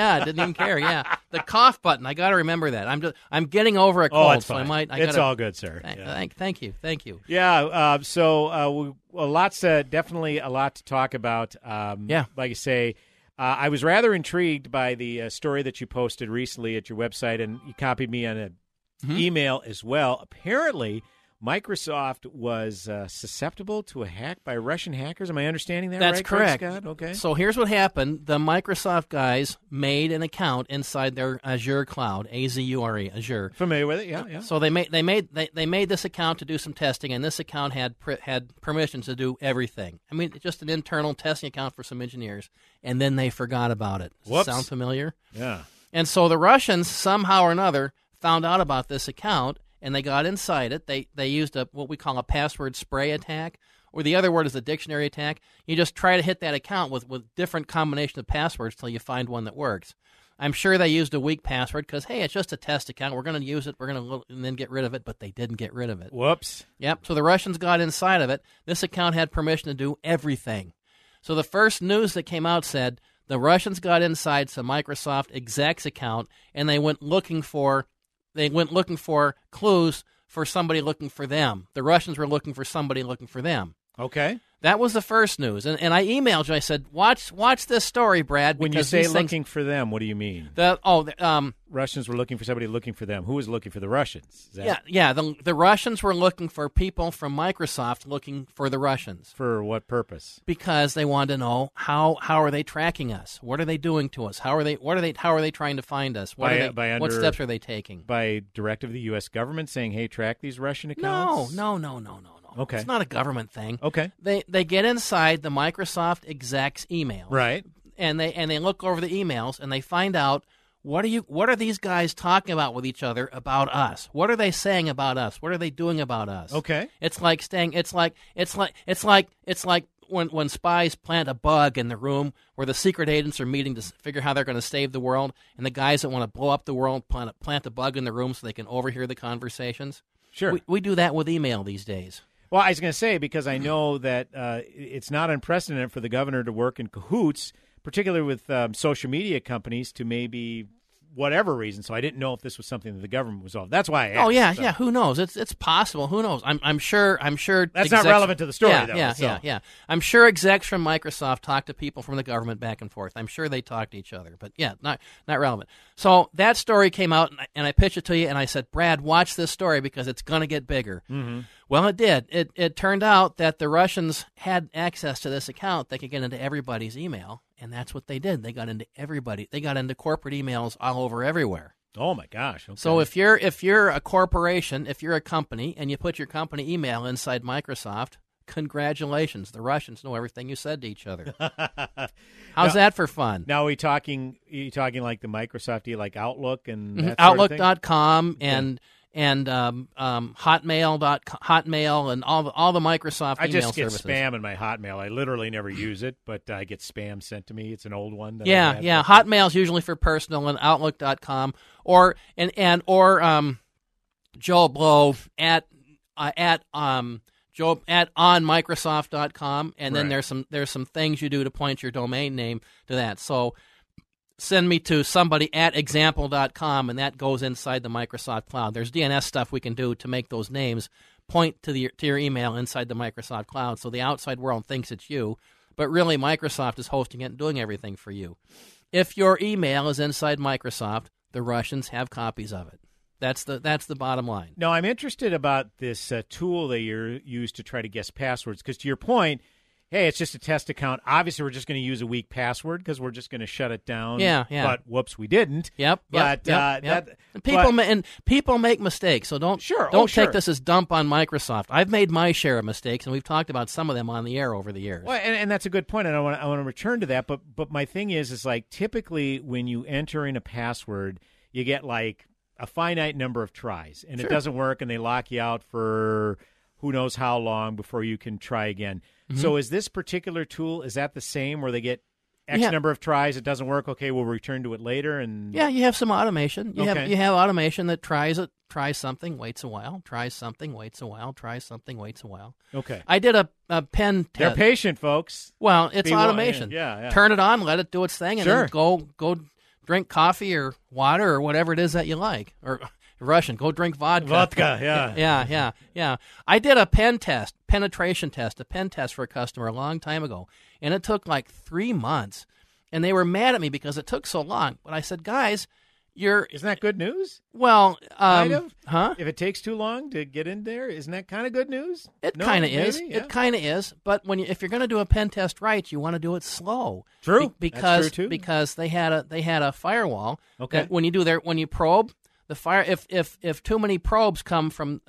care, The cough button, I got to remember that. I'm getting over a cold, it's fine. It's all good, sir. Thank you. Yeah, definitely a lot to talk about. Like you say, I was rather intrigued by the story that you posted recently at your website, and you copied me on an email as well. Apparently, Microsoft was susceptible to a hack by Russian hackers. Am I understanding that right? That's correct. Greg Scott? Okay. So here's what happened. The Microsoft guys made an account inside their Azure cloud, A-Z-U-R-E, Azure. Familiar with it? Yeah. So they made this account to do some testing, and this account had permissions to do everything. I mean, just an internal testing account for some engineers, and then they forgot about it. Whoops. Sound familiar? Yeah. And so the Russians somehow or another found out about this account, and they got inside it. They used what we call a password spray attack, or the other word is a dictionary attack. You just try to hit that account with different combinations of passwords till you find one that works. I'm sure they used a weak password because, hey, it's just a test account. We're going to use it. We're going to and then get rid of it, but they didn't get rid of it. Whoops. Yep, so the Russians got inside of it. This account had permission to do everything. So the first news that came out said the Russians got inside some Microsoft exec's account, and they went looking for clues for somebody looking for them. The Russians were looking for somebody looking for them. Okay. That was the first news. And I emailed you. I said, watch this story, Brad. When you say looking for them, what do you mean? Russians were looking for somebody looking for them. Who was looking for the Russians? The Russians were looking for people from Microsoft looking for the Russians. For what purpose? Because they wanted to know how are they tracking us? What are they doing to us? How are they trying to find us? What steps are they taking? By directive of the U.S. government saying, hey, track these Russian accounts? No. Okay. It's not a government thing. Okay. They get inside the Microsoft execs' email. Right. And they look over the emails and they find out what are these guys talking about with each other about us? What are they saying about us? What are they doing about us? Okay. It's like when spies plant a bug in the room where the secret agents are meeting to figure how they're going to save the world, and the guys that want to blow up the world plant a bug in the room so they can overhear the conversations. Sure. We do that with email these days. Well, I was going to say, because I know that it's not unprecedented for the governor to work in cahoots, particularly with social media companies, to maybe whatever reason. So I didn't know if this was something that the government was on. That's why I asked. Oh, yeah. Who knows? It's possible. Who knows? I'm sure. That's not relevant to the story, though. Yeah. I'm sure execs from Microsoft talk to people from the government back and forth. I'm sure they talk to each other. But, yeah, not relevant. So that story came out, and I pitched it to you, and I said, Brad, watch this story because it's going to get bigger. Mm-hmm. Well, it did. It turned out that the Russians had access to this account. They could get into everybody's email, and that's what they did. They got into everybody. They got into corporate emails all over everywhere. Oh my gosh! Okay. So if you're a corporation, if you're a company, and you put your company email inside Microsoft, congratulations, the Russians know everything you said to each other. How's that for fun? Now are you talking like the Microsoft, like Outlook and that sort of thing? Outlook.com and. And Hotmail and all the Microsoft email services. I just get spam in my Hotmail. I literally never use it, but I get spam sent to me. It's an old one. Yeah. Hotmail's usually for personal, and Outlook.com or Joe Blow at Joe at onmicrosoft.com, and then there's some things you do to point your domain name to that. So send me to somebody at example.com, and that goes inside the Microsoft cloud. There's DNS stuff we can do to make those names point to your email inside the Microsoft cloud, so the outside world thinks it's you, but really Microsoft is hosting it and doing everything for you. If your email is inside Microsoft, the Russians have copies of it. That's the bottom line. Now, I'm interested about this tool they use to try to guess passwords, because to your point, hey, it's just a test account. Obviously, we're just going to use a weak password because we're just going to shut it down. Yeah. But whoops, we didn't. Yep. People make mistakes, so don't take this as dump on Microsoft. I've made my share of mistakes, and we've talked about some of them on the air over the years. Well, and that's a good point, and I want to return to that. But my thing is like typically when you enter in a password, you get like a finite number of tries, and it doesn't work, and they lock you out for who knows how long before you can try again. Mm-hmm. So is this particular tool, is that the same where they get X number of tries, it doesn't work, okay, we'll return to it later? And yeah, you have some automation. You have automation that tries something, waits a while, tries something, waits a while, tries something, waits a while. Okay. I did a pen test. They're patient, folks. Well, it's automation. Yeah. Turn it on, let it do its thing, and then go drink coffee or water or whatever it is that you like. Or Russian, go drink vodka. Vodka, yeah. Yeah. I did a penetration test for a customer a long time ago, and it took like 3 months, and they were mad at me because it took so long. But I said, guys, isn't that good news? Well, kind of. Huh? If it takes too long to get in there, isn't that kind of good news? It kind of is. Yeah. It kind of is. But if you're going to do a pen test right, you want to do it slow. True. Because that's true too. Because they had a firewall. Okay. That when you probe. The fire if too many probes come from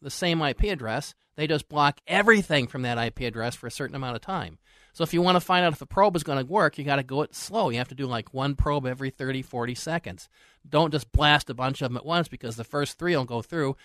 the same IP address, they just block everything from that IP address for a certain amount of time. So if you want to find out if the probe is going to work, you got to go it slow. You have to do like one probe every 30, 40 seconds. Don't just blast a bunch of them at once, because the first three will go through.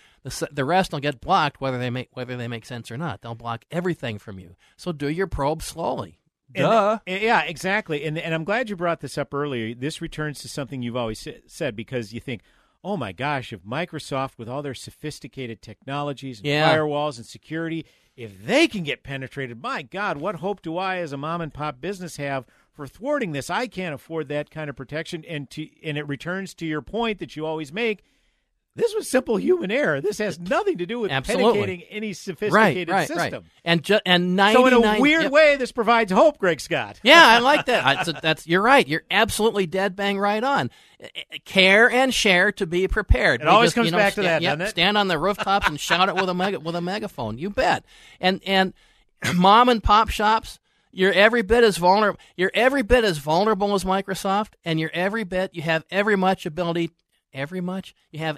The rest will get blocked whether they make sense or not. They'll block everything from you. So do your probe slowly. Duh. Yeah, exactly. And I'm glad you brought this up earlier. This returns to something you've always said, because you think, oh, my gosh, if Microsoft, with all their sophisticated technologies and firewalls and security, if they can get penetrated, my God, what hope do I as a mom-and-pop business have for thwarting this? I can't afford that kind of protection. And it returns to your point that you always make. This was simple human error. This has nothing to do with penetrating any sophisticated system. Right. And 99, so in a weird way, this provides hope, Greg Scott. Yeah, I like that. You're right. You're absolutely dead bang right on. Care and share to be prepared. It always comes back to that, doesn't it? Stand on the rooftops and shout it with a megaphone. You bet. And mom and pop shops. You're every bit as vulnerable as Microsoft, and you have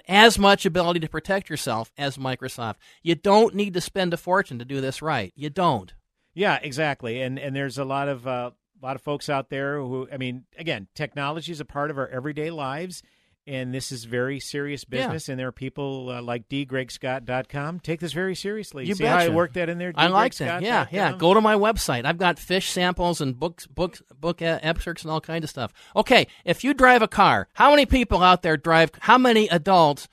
as much ability to protect yourself as Microsoft. You don't need to spend a fortune to do this right. You don't. Yeah, exactly. And there's a lot of folks out there who, I mean, again, technology is a part of our everyday lives, and this is very serious business. Yeah. And there are people like dgregscott.com take this very seriously. You see betcha. How I work that in there? I like that. Yeah. Go to my website. I've got fish samples and book excerpts and all kinds of stuff. Okay, if you drive a car, how many people out there drive? How many adults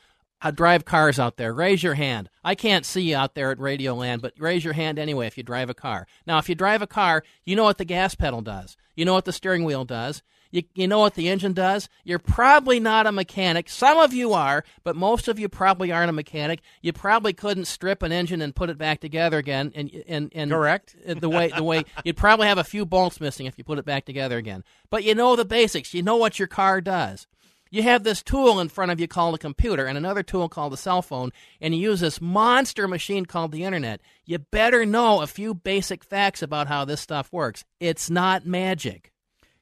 drive cars out there? Raise your hand. I can't see you out there at Radio Land, but raise your hand anyway if you drive a car. Now, if you drive a car, you know what the gas pedal does. You know what the steering wheel does. You know what the engine does? You're probably not a mechanic. Some of you are, but most of you probably aren't a mechanic. You probably couldn't strip an engine and put it back together again. And correct. The way you'd probably have a few bolts missing if you put it back together again. But you know the basics. You know what your car does. You have this tool in front of you called a computer and another tool called a cell phone, and you use this monster machine called the Internet. You better know a few basic facts about how this stuff works. It's not magic.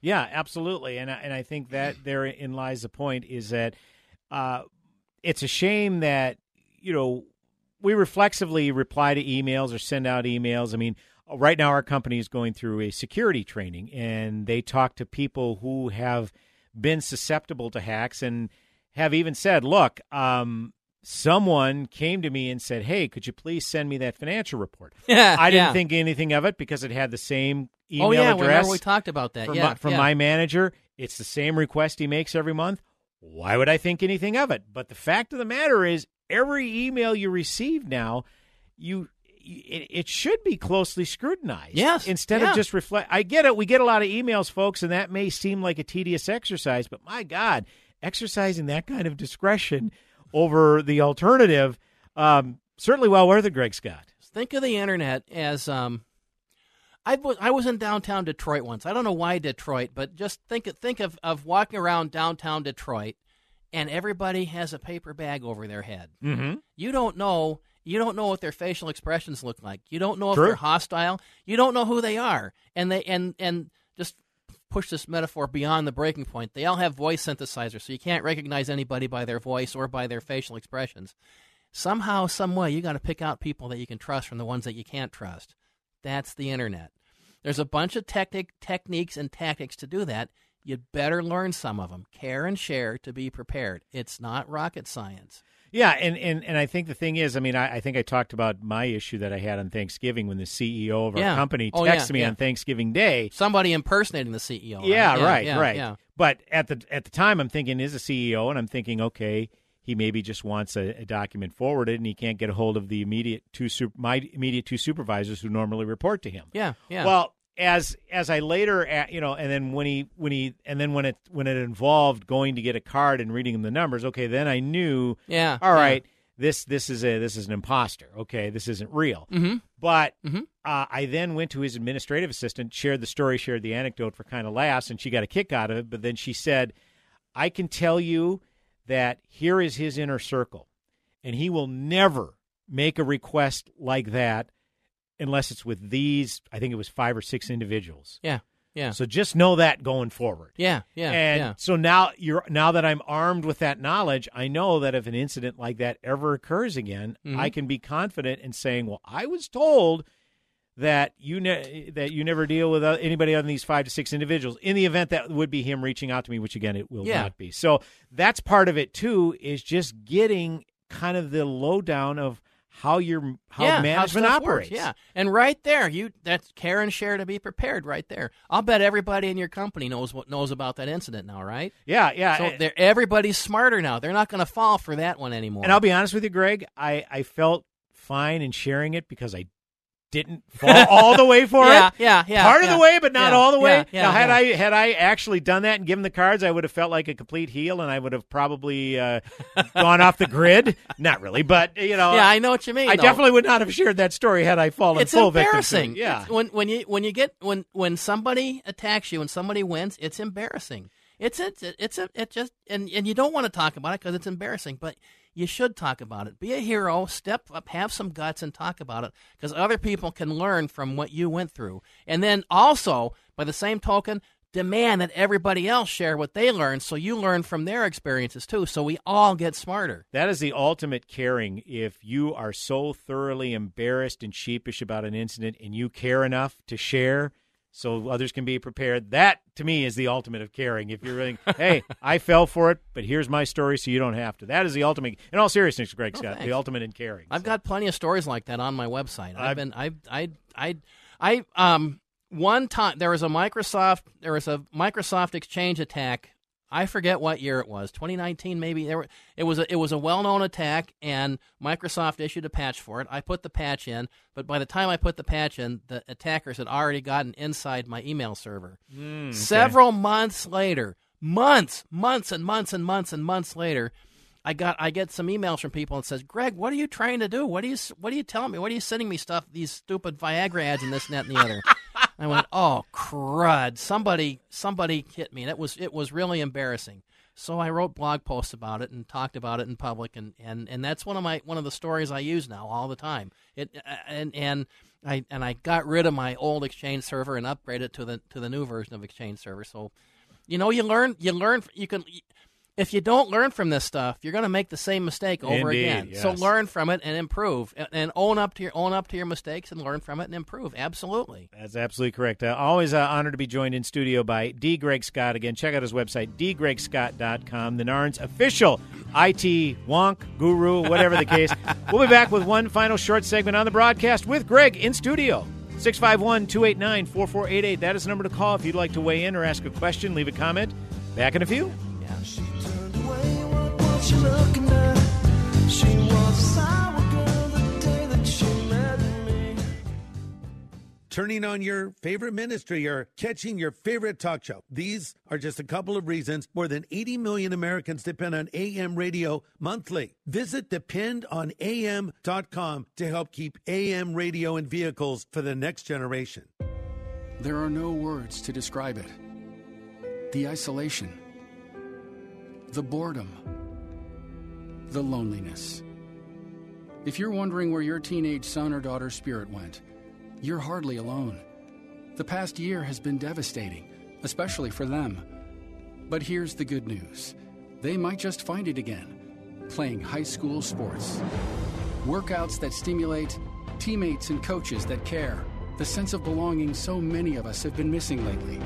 Yeah, absolutely, and I think that therein lies the point, is that it's a shame that, we reflexively reply to emails or send out emails. I mean, right now our company is going through a security training, and they talk to people who have been susceptible to hacks and have even said, look, someone came to me and said, hey, could you please send me that financial report? Yeah, I didn't think anything of it because it had the same email address. Remember we talked about that. My manager, it's the same request he makes every month. Why would I think anything of it? But the fact of the matter is, every email you receive now, it should be closely scrutinized. Yes. Instead of just reflect. I get it. We get a lot of emails, folks, and that may seem like a tedious exercise, but my God, exercising that kind of discretion over the alternative, certainly well worth it, Greg Scott. Think of the Internet as I was in downtown Detroit once. I don't know why Detroit, but just think of walking around downtown Detroit, and everybody has a paper bag over their head. Mm-hmm. You don't know what their facial expressions look like. You don't know if they're hostile. You don't know who they are, and just push this metaphor beyond the breaking point. They all have voice synthesizers, so you can't recognize anybody by their voice or by their facial expressions. Somehow, some way, you got to pick out people that you can trust from the ones that you can't trust. That's the Internet. There's a bunch of techniques and tactics to do that. You'd better learn some of them. Care and share to be prepared. It's not rocket science. Yeah, and I think the thing is, I mean, I think I talked about my issue that I had on Thanksgiving when the CEO of our company texted me on Thanksgiving Day. Somebody impersonating the CEO. Right? Yeah, right. Yeah. But at the time, I'm thinking, is a CEO, and I'm thinking, okay, he maybe just wants a document forwarded, and he can't get a hold of the my immediate two supervisors who normally report to him. Yeah. Well, as I later, you know, and then when it involved going to get a card and reading him the numbers, okay, then I knew, all right, this is an imposter. Okay, this isn't real. Mm-hmm. But I then went to his administrative assistant, shared the story, shared the anecdote for kind of laughs, and she got a kick out of it. But then she said, I can tell you that here is his inner circle, and he will never make a request like that unless it's with these, I think it was 5 or 6 individuals. Yeah. So just know that going forward. And so now that I'm armed with that knowledge, I know that if an incident like that ever occurs again, I can be confident in saying, well, I was told that you never deal with anybody other than these 5 to 6 individuals. In the event that would be him reaching out to me, which again, it will not be. So that's part of it too, is just getting kind of the lowdown of how management operates. Works. Yeah, and right there, that's care and share to be prepared. Right there, I'll bet everybody in your company knows about that incident now, right? Yeah. So everybody's smarter now. They're not going to fall for that one anymore. And I'll be honest with you, Greg, I felt fine in sharing it because I didn't fall all the way for it. Yeah. Part of the way, but not all the way. Yeah, now, had I actually done that and given the cards, I would have felt like a complete heel, and I would have probably gone off the grid. Not really, but you know. Yeah, I know what you mean. I definitely would not have shared that story had I fallen. It's full embarrassing. Victim. Yeah, it's, when somebody attacks you and somebody wins, it's embarrassing. It just you don't want to talk about it because it's embarrassing, but you should talk about it. Be a hero, step up, have some guts, and talk about it because other people can learn from what you went through. And then also, by the same token, demand that everybody else share what they learned so you learn from their experiences too, so we all get smarter. That is the ultimate caring. If you are so thoroughly embarrassed and sheepish about an incident and you care enough to share so others can be prepared, that, to me, is the ultimate of caring. If you're really, hey, I fell for it, but here's my story so you don't have to. That is the ultimate, in all seriousness, Greg Scott, the ultimate in caring. I've got plenty of stories like that on my website. One time, there was a Microsoft Exchange attack. I forget what year it was, 2019 maybe. It was a well-known attack, and Microsoft issued a patch for it. I put the patch in, but by the time I put the patch in, the attackers had already gotten inside my email server. Okay. Several months later, months later, I get some emails from people and says, Greg, what are you trying to do? What are you telling me? What are you sending me stuff? These stupid Viagra ads and this, and that, and the other. I went, oh crud! Somebody hit me, and it was really embarrassing. So I wrote blog posts about it and talked about it in public, and that's one of the stories I use now all the time. I got rid of my old Exchange server and upgraded it to the new version of Exchange server. So, you know, you learn. You can, if you don't learn from this stuff, you're going to make the same mistake over again. Yes. So learn from it and improve, and own up to your mistakes and learn from it and improve. Absolutely, that's absolutely correct. Always an honor to be joined in studio by D. Greg Scott. Again, check out his website, dgregscott.com, the NARN's official IT wonk guru, whatever the case. We'll be back with one final short segment on the broadcast with Greg in studio. 651-289-4488. That is the number to call if you'd like to weigh in or ask a question, leave a comment. Back in a few. She turned away, what was she looking at? She was a sour girl the day that she met me. Turning on your favorite ministry or catching your favorite talk show. These are just a couple of reasons more than 80 million Americans depend on AM radio monthly. Visit dependonam.com to help keep AM radio in vehicles for the next generation. There are no words to describe it. The isolation. The boredom, the loneliness. If you're wondering where your teenage son or daughter's spirit went, you're hardly alone. The past year has been devastating, especially for them. But here's the good news. They might just find it again, playing high school sports. Workouts that stimulate, teammates and coaches that care, the sense of belonging so many of us have been missing lately.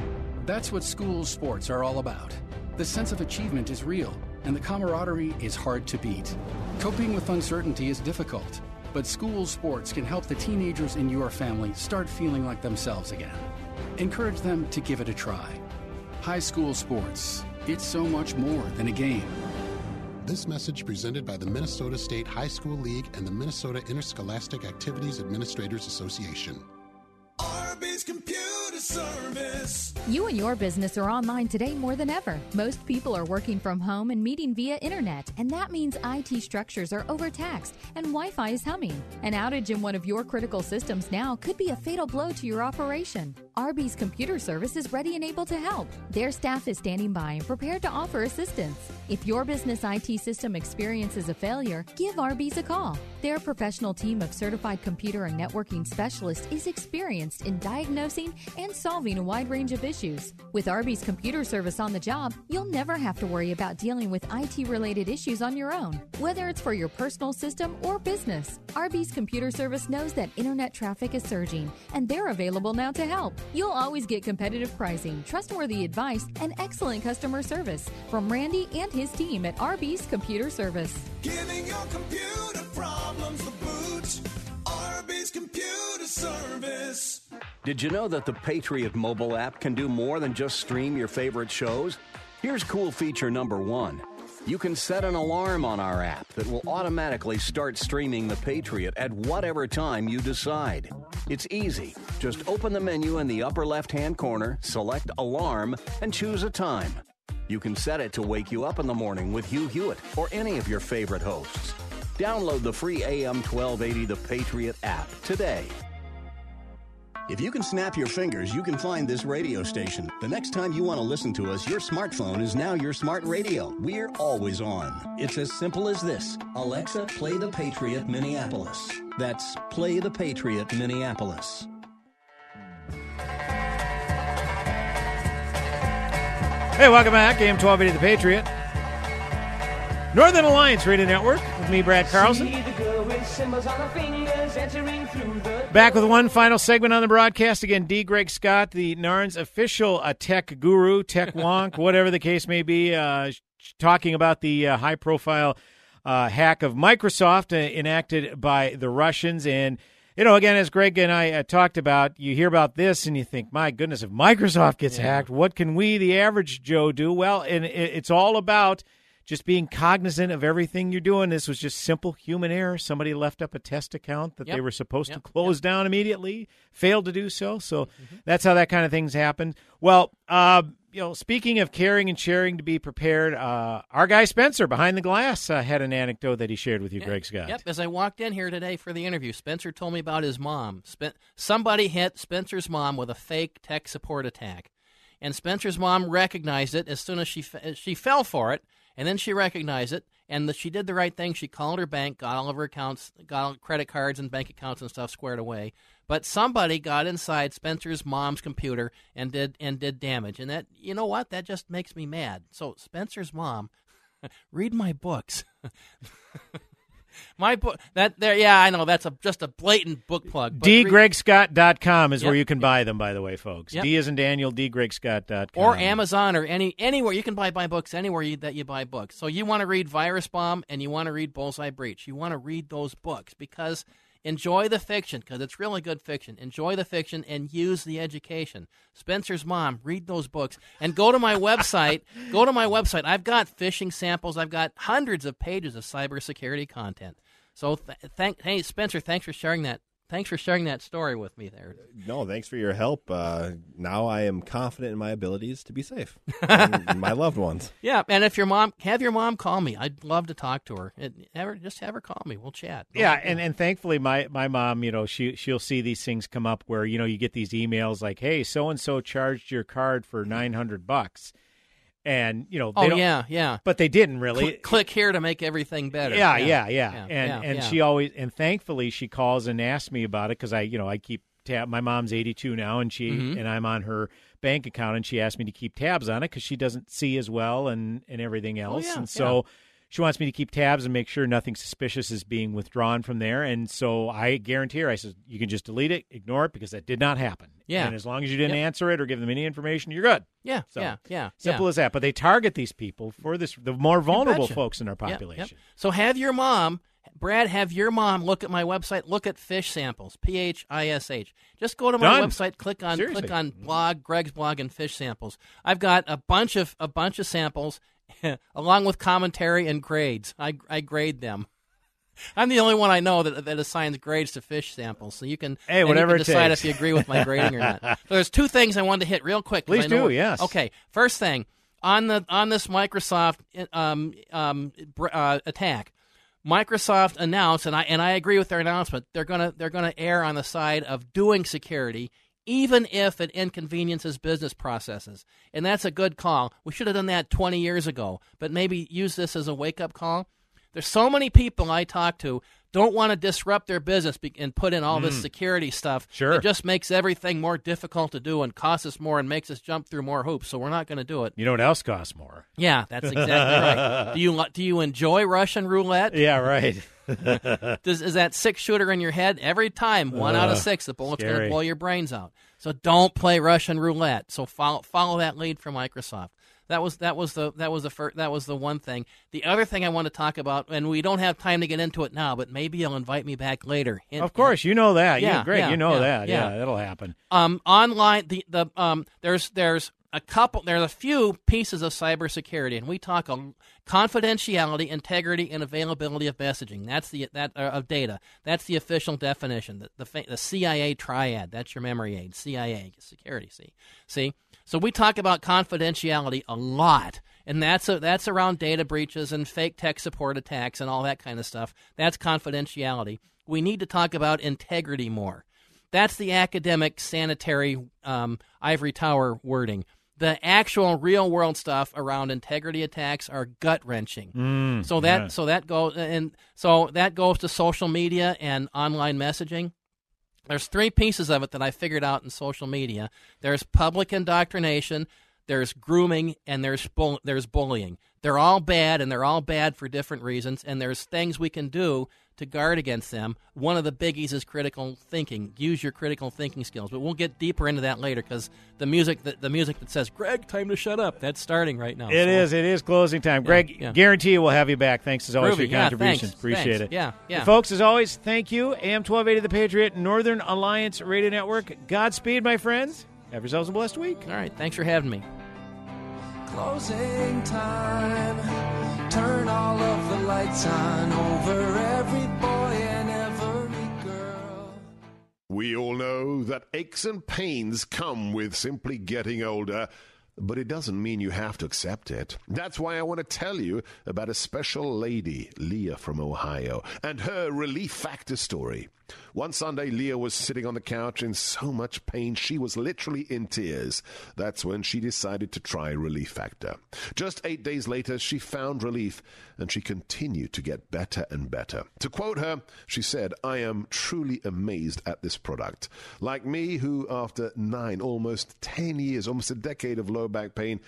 That's what school sports are all about. The sense of achievement is real, and the camaraderie is hard to beat. Coping with uncertainty is difficult, but school sports can help the teenagers in your family start feeling like themselves again. Encourage them to give it a try. High school sports, it's so much more than a game. This message presented by the Minnesota State High School League and the Minnesota Interscholastic Activities Administrators Association. Arby's Computer Service. You and your business are online today more than ever. Most people are working from home and meeting via internet, and that means IT structures are overtaxed and Wi-Fi is humming. An outage in one of your critical systems now could be a fatal blow to your operation. Arby's Computer Service is ready and able to help. Their staff is standing by and prepared to offer assistance. If your business IT system experiences a failure, give Arby's a call. Their professional team of certified computer and networking specialists is experienced in diagnosing and solving a wide range of issues. With Arby's Computer Service on the job, you'll never have to worry about dealing with IT-related issues on your own, whether it's for your personal system or business. Arby's Computer Service knows that internet traffic is surging, and they're available now to help. You'll always get competitive pricing, trustworthy advice, and excellent customer service from Randy and his team at Arby's Computer Service. Giving your computer problems the boot. Arby's Computer Service. Did you know that the Patriot mobile app can do more than just stream your favorite shows? Here's cool feature number 1. You can set an alarm on our app that will automatically start streaming The Patriot at whatever time you decide. It's easy. Just open the menu in the upper left-hand corner, select Alarm, and choose a time. You can set it to wake you up in the morning with Hugh Hewitt or any of your favorite hosts. Download the free AM 1280 The Patriot app today. If you can snap your fingers, you can find this radio station. The next time you want to listen to us, your smartphone is now your smart radio. We're always on. It's as simple as this. Alexa, play The Patriot, Minneapolis. That's Play The Patriot, Minneapolis. Hey, welcome back. AM 1280 The Patriot. Northern Alliance Radio Network with me, Brad Carlson. Back with one final segment on the broadcast. Again, D. Greg Scott, the NARN's official tech guru, tech wonk, whatever the case may be, talking about the high-profile hack of Microsoft enacted by the Russians. And, you know, again, as Greg and I talked about, you hear about this and you think, my goodness, if Microsoft gets hacked, what can we, the average Joe, do? Well, and it's all about just being cognizant of everything you're doing. This was just simple human error. Somebody left up a test account that they were supposed to close down immediately, failed to do so. So that's how that kind of things happen. Well, you know, speaking of caring and sharing to be prepared, our guy Spencer behind the glass had an anecdote that he shared with you, Greg Scott. Yep, as I walked in here today for the interview, Spencer told me about his mom. Somebody hit Spencer's mom with a fake tech support attack, and Spencer's mom recognized it as soon as she fell for it. And then she recognized it, and she did the right thing. She called her bank, got all of her accounts, got all credit cards and bank accounts and stuff squared away. But somebody got inside Spencer's mom's computer and did damage. And that, you know what? That just makes me mad. So Spencer's mom, read my books. My book, that there, yeah, I know that's just a blatant book plug. DGregScott.com is where you can buy them, by the way, folks. D as in Daniel, DGregScott.com. Or Amazon or anywhere. You can buy my books anywhere that you buy books. So you want to read Virus Bomb and you want to read Bullseye Breach. You want to read those books because enjoy the fiction, because it's really good fiction. Enjoy the fiction and use the education. Spencer's mom, read those books. And go to my website. Go to my website. I've got phishing samples. I've got hundreds of pages of cybersecurity content. So, hey, Spencer, thanks for sharing that. Thanks for sharing that story with me there. No, thanks for your help. Now I am confident in my abilities to be safe and my loved ones. Yeah, and if your mom, have your mom call me. I'd love to talk to her. Just have her call me. We'll chat. Yeah, and thankfully my mom, you know, she'll see these things come up where, you know, you get these emails like, hey, so-and-so charged your card for $900. And, you know, but they didn't really. Click here to make everything better. She always, and thankfully she calls and asks me about it because I keep tab. My mom's 82 now, and she and I'm on her bank account, and she asked me to keep tabs on it because she doesn't see as well and everything else. And so She wants me to keep tabs and make sure nothing suspicious is being withdrawn from there. And so I guarantee her, I said, you can just delete it, ignore it, because that did not happen. Yeah. And as long as you didn't answer it or give them any information, you're good. Yeah. So simple as that. But they target these people for this, the more vulnerable folks in our population. Yep. So have your mom, Brad, have your mom look at my website, look at fish samples, PHISH. Just go to my website, click on blog, Greg's blog, and fish samples. I've got a bunch of samples. Along with commentary and grades. I grade them. I'm the only one I know that assigns grades to fish samples. So you can, you can decide if you agree with my grading or not. So there's two things I wanted to hit real quick. Please do, yes. Okay, first thing, on this Microsoft attack, Microsoft announced, and I agree with their announcement, they're gonna err on the side of doing security, even if it inconveniences business processes. And that's a good call. We should have done that 20 years ago, but maybe use this as a wake-up call. There's so many people I talk to don't want to disrupt their business and put in all this security stuff. Sure. It just makes everything more difficult to do and costs us more and makes us jump through more hoops, so we're not going to do it. You know what else costs more? Yeah, that's exactly right. Do you enjoy Russian roulette? Yeah, right. Is that six-shooter in your head? Every time, one out of six, the bullet's going to blow your brains out. So don't play Russian roulette. So follow that lead from Microsoft. That was the one thing. The other thing I want to talk about, and we don't have time to get into it now, but maybe you'll invite me back later. Of course, you know that. Yeah, great. Yeah, you know that. Yeah, that'll happen. Online, there's a few pieces of cybersecurity, and we talk on confidentiality, integrity, and availability of messaging. That's of data. That's the official definition. The CIA triad. That's your memory aid. CIA security. See. So we talk about confidentiality a lot, and that's around data breaches and fake tech support attacks and all that kind of stuff. That's confidentiality. We need to talk about integrity more. That's the academic, sanitary, ivory tower wording. The actual real-world stuff around integrity attacks are gut-wrenching. So that goes to social media and online messaging. There's three pieces of it that I figured out in social media. There's public indoctrination, there's grooming, and there's bullying. They're all bad, and they're all bad for different reasons, and there's things we can do to guard against them. One of the biggies is critical thinking. Use your critical thinking skills. But we'll get deeper into that later, because the music that says, Greg, time to shut up, that's starting right now. It is closing time. Greg, guarantee you we'll have you back. Thanks as always for your contributions. Thanks. Appreciate it. Yeah. Folks, as always, thank you. AM 1280 The Patriot, Northern Alliance Radio Network. Godspeed, my friends. Have yourselves a blessed week. All right. Thanks for having me. Closing time. Turn all of the lights on over every boy and every girl. We all know that aches and pains come with simply getting older, but it doesn't mean you have to accept it. That's why I want to tell you about a special lady, Leah from Ohio, and her Relief Factor story. One Sunday, Leah was sitting on the couch in so much pain, she was literally in tears. That's when she decided to try Relief Factor. Just 8 days later, she found relief, and she continued to get better and better. To quote her, she said, "I am truly amazed at this product. Like me, who after 9, almost 10 years, almost a decade of low back pain,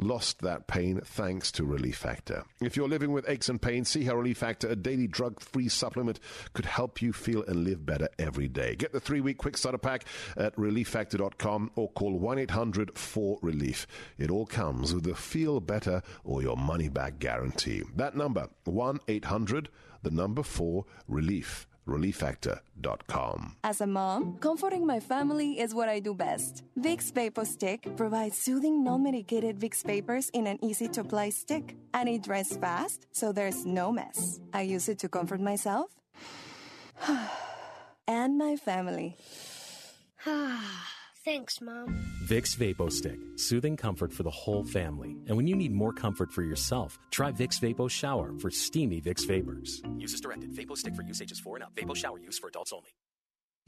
lost that pain thanks to Relief Factor." If you're living with aches and pains, see how Relief Factor, a daily drug-free supplement, could help you feel and live better every day. Get the 3-week quick starter pack at ReliefFactor.com or call 1-800-4-RELIEF. It all comes with a feel better or your money back guarantee. That number, 1-800-4-RELIEF. ReliefFactor.com. As a mom, comforting my family is what I do best. Vicks Vapor Stick provides soothing, non-medicated Vicks vapors in an easy-to-apply stick, and it dries fast, so there's no mess. I use it to comfort myself and my family. Thanks, Mom. Vicks VapoStick. Soothing comfort for the whole family. And when you need more comfort for yourself, try Vicks Vapo Shower for steamy Vicks Vapors. Use as directed. VapoStick for use ages 4 and up. Vapo Shower use for adults only.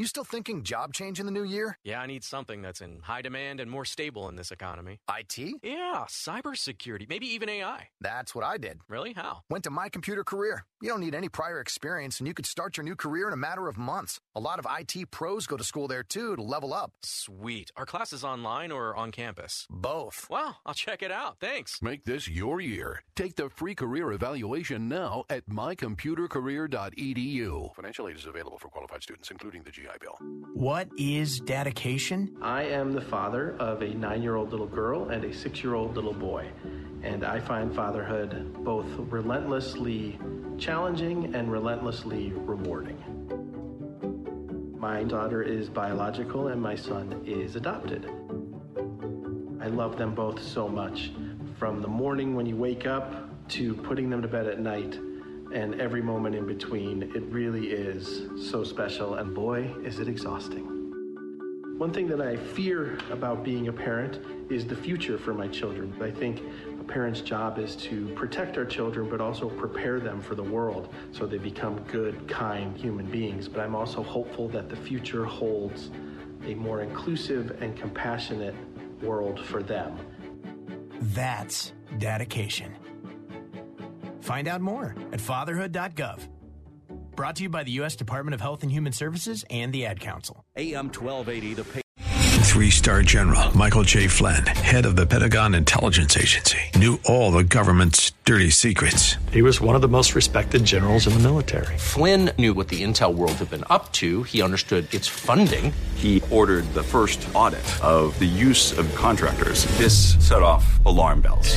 You still thinking job change in the new year? Yeah, I need something that's in high demand and more stable in this economy. IT? Yeah, cybersecurity, maybe even AI. That's what I did. Really? How? Went to My Computer Career. You don't need any prior experience, and you could start your new career in a matter of months. A lot of IT pros go to school there, too, to level up. Sweet. Are classes online or on campus? Both. Wow, I'll check it out. Thanks. Make this your year. Take the free career evaluation now at mycomputercareer.edu. Financial aid is available for qualified students, including the GI Bill. What is dedication? I am the father of a 9-year-old little girl and a 6-year-old little boy. And I find fatherhood both relentlessly challenging and relentlessly rewarding. My daughter is biological and my son is adopted. I love them both so much. From the morning when you wake up to putting them to bed at night, and every moment in between, it really is so special, and boy, is it exhausting. One thing that I fear about being a parent is the future for my children. I think a parent's job is to protect our children, but also prepare them for the world so they become good, kind human beings. But I'm also hopeful that the future holds a more inclusive and compassionate world for them. That's dedication. Find out more at fatherhood.gov. Brought to you by the U.S. Department of Health and Human Services and the Ad Council. AM 1280, the page. Three-star general Michael J. Flynn, head of the Pentagon Intelligence Agency, knew all the government's dirty secrets. He was one of the most respected generals in the military. Flynn knew what the intel world had been up to. He understood its funding. He ordered the first audit of the use of contractors. This set off alarm bells.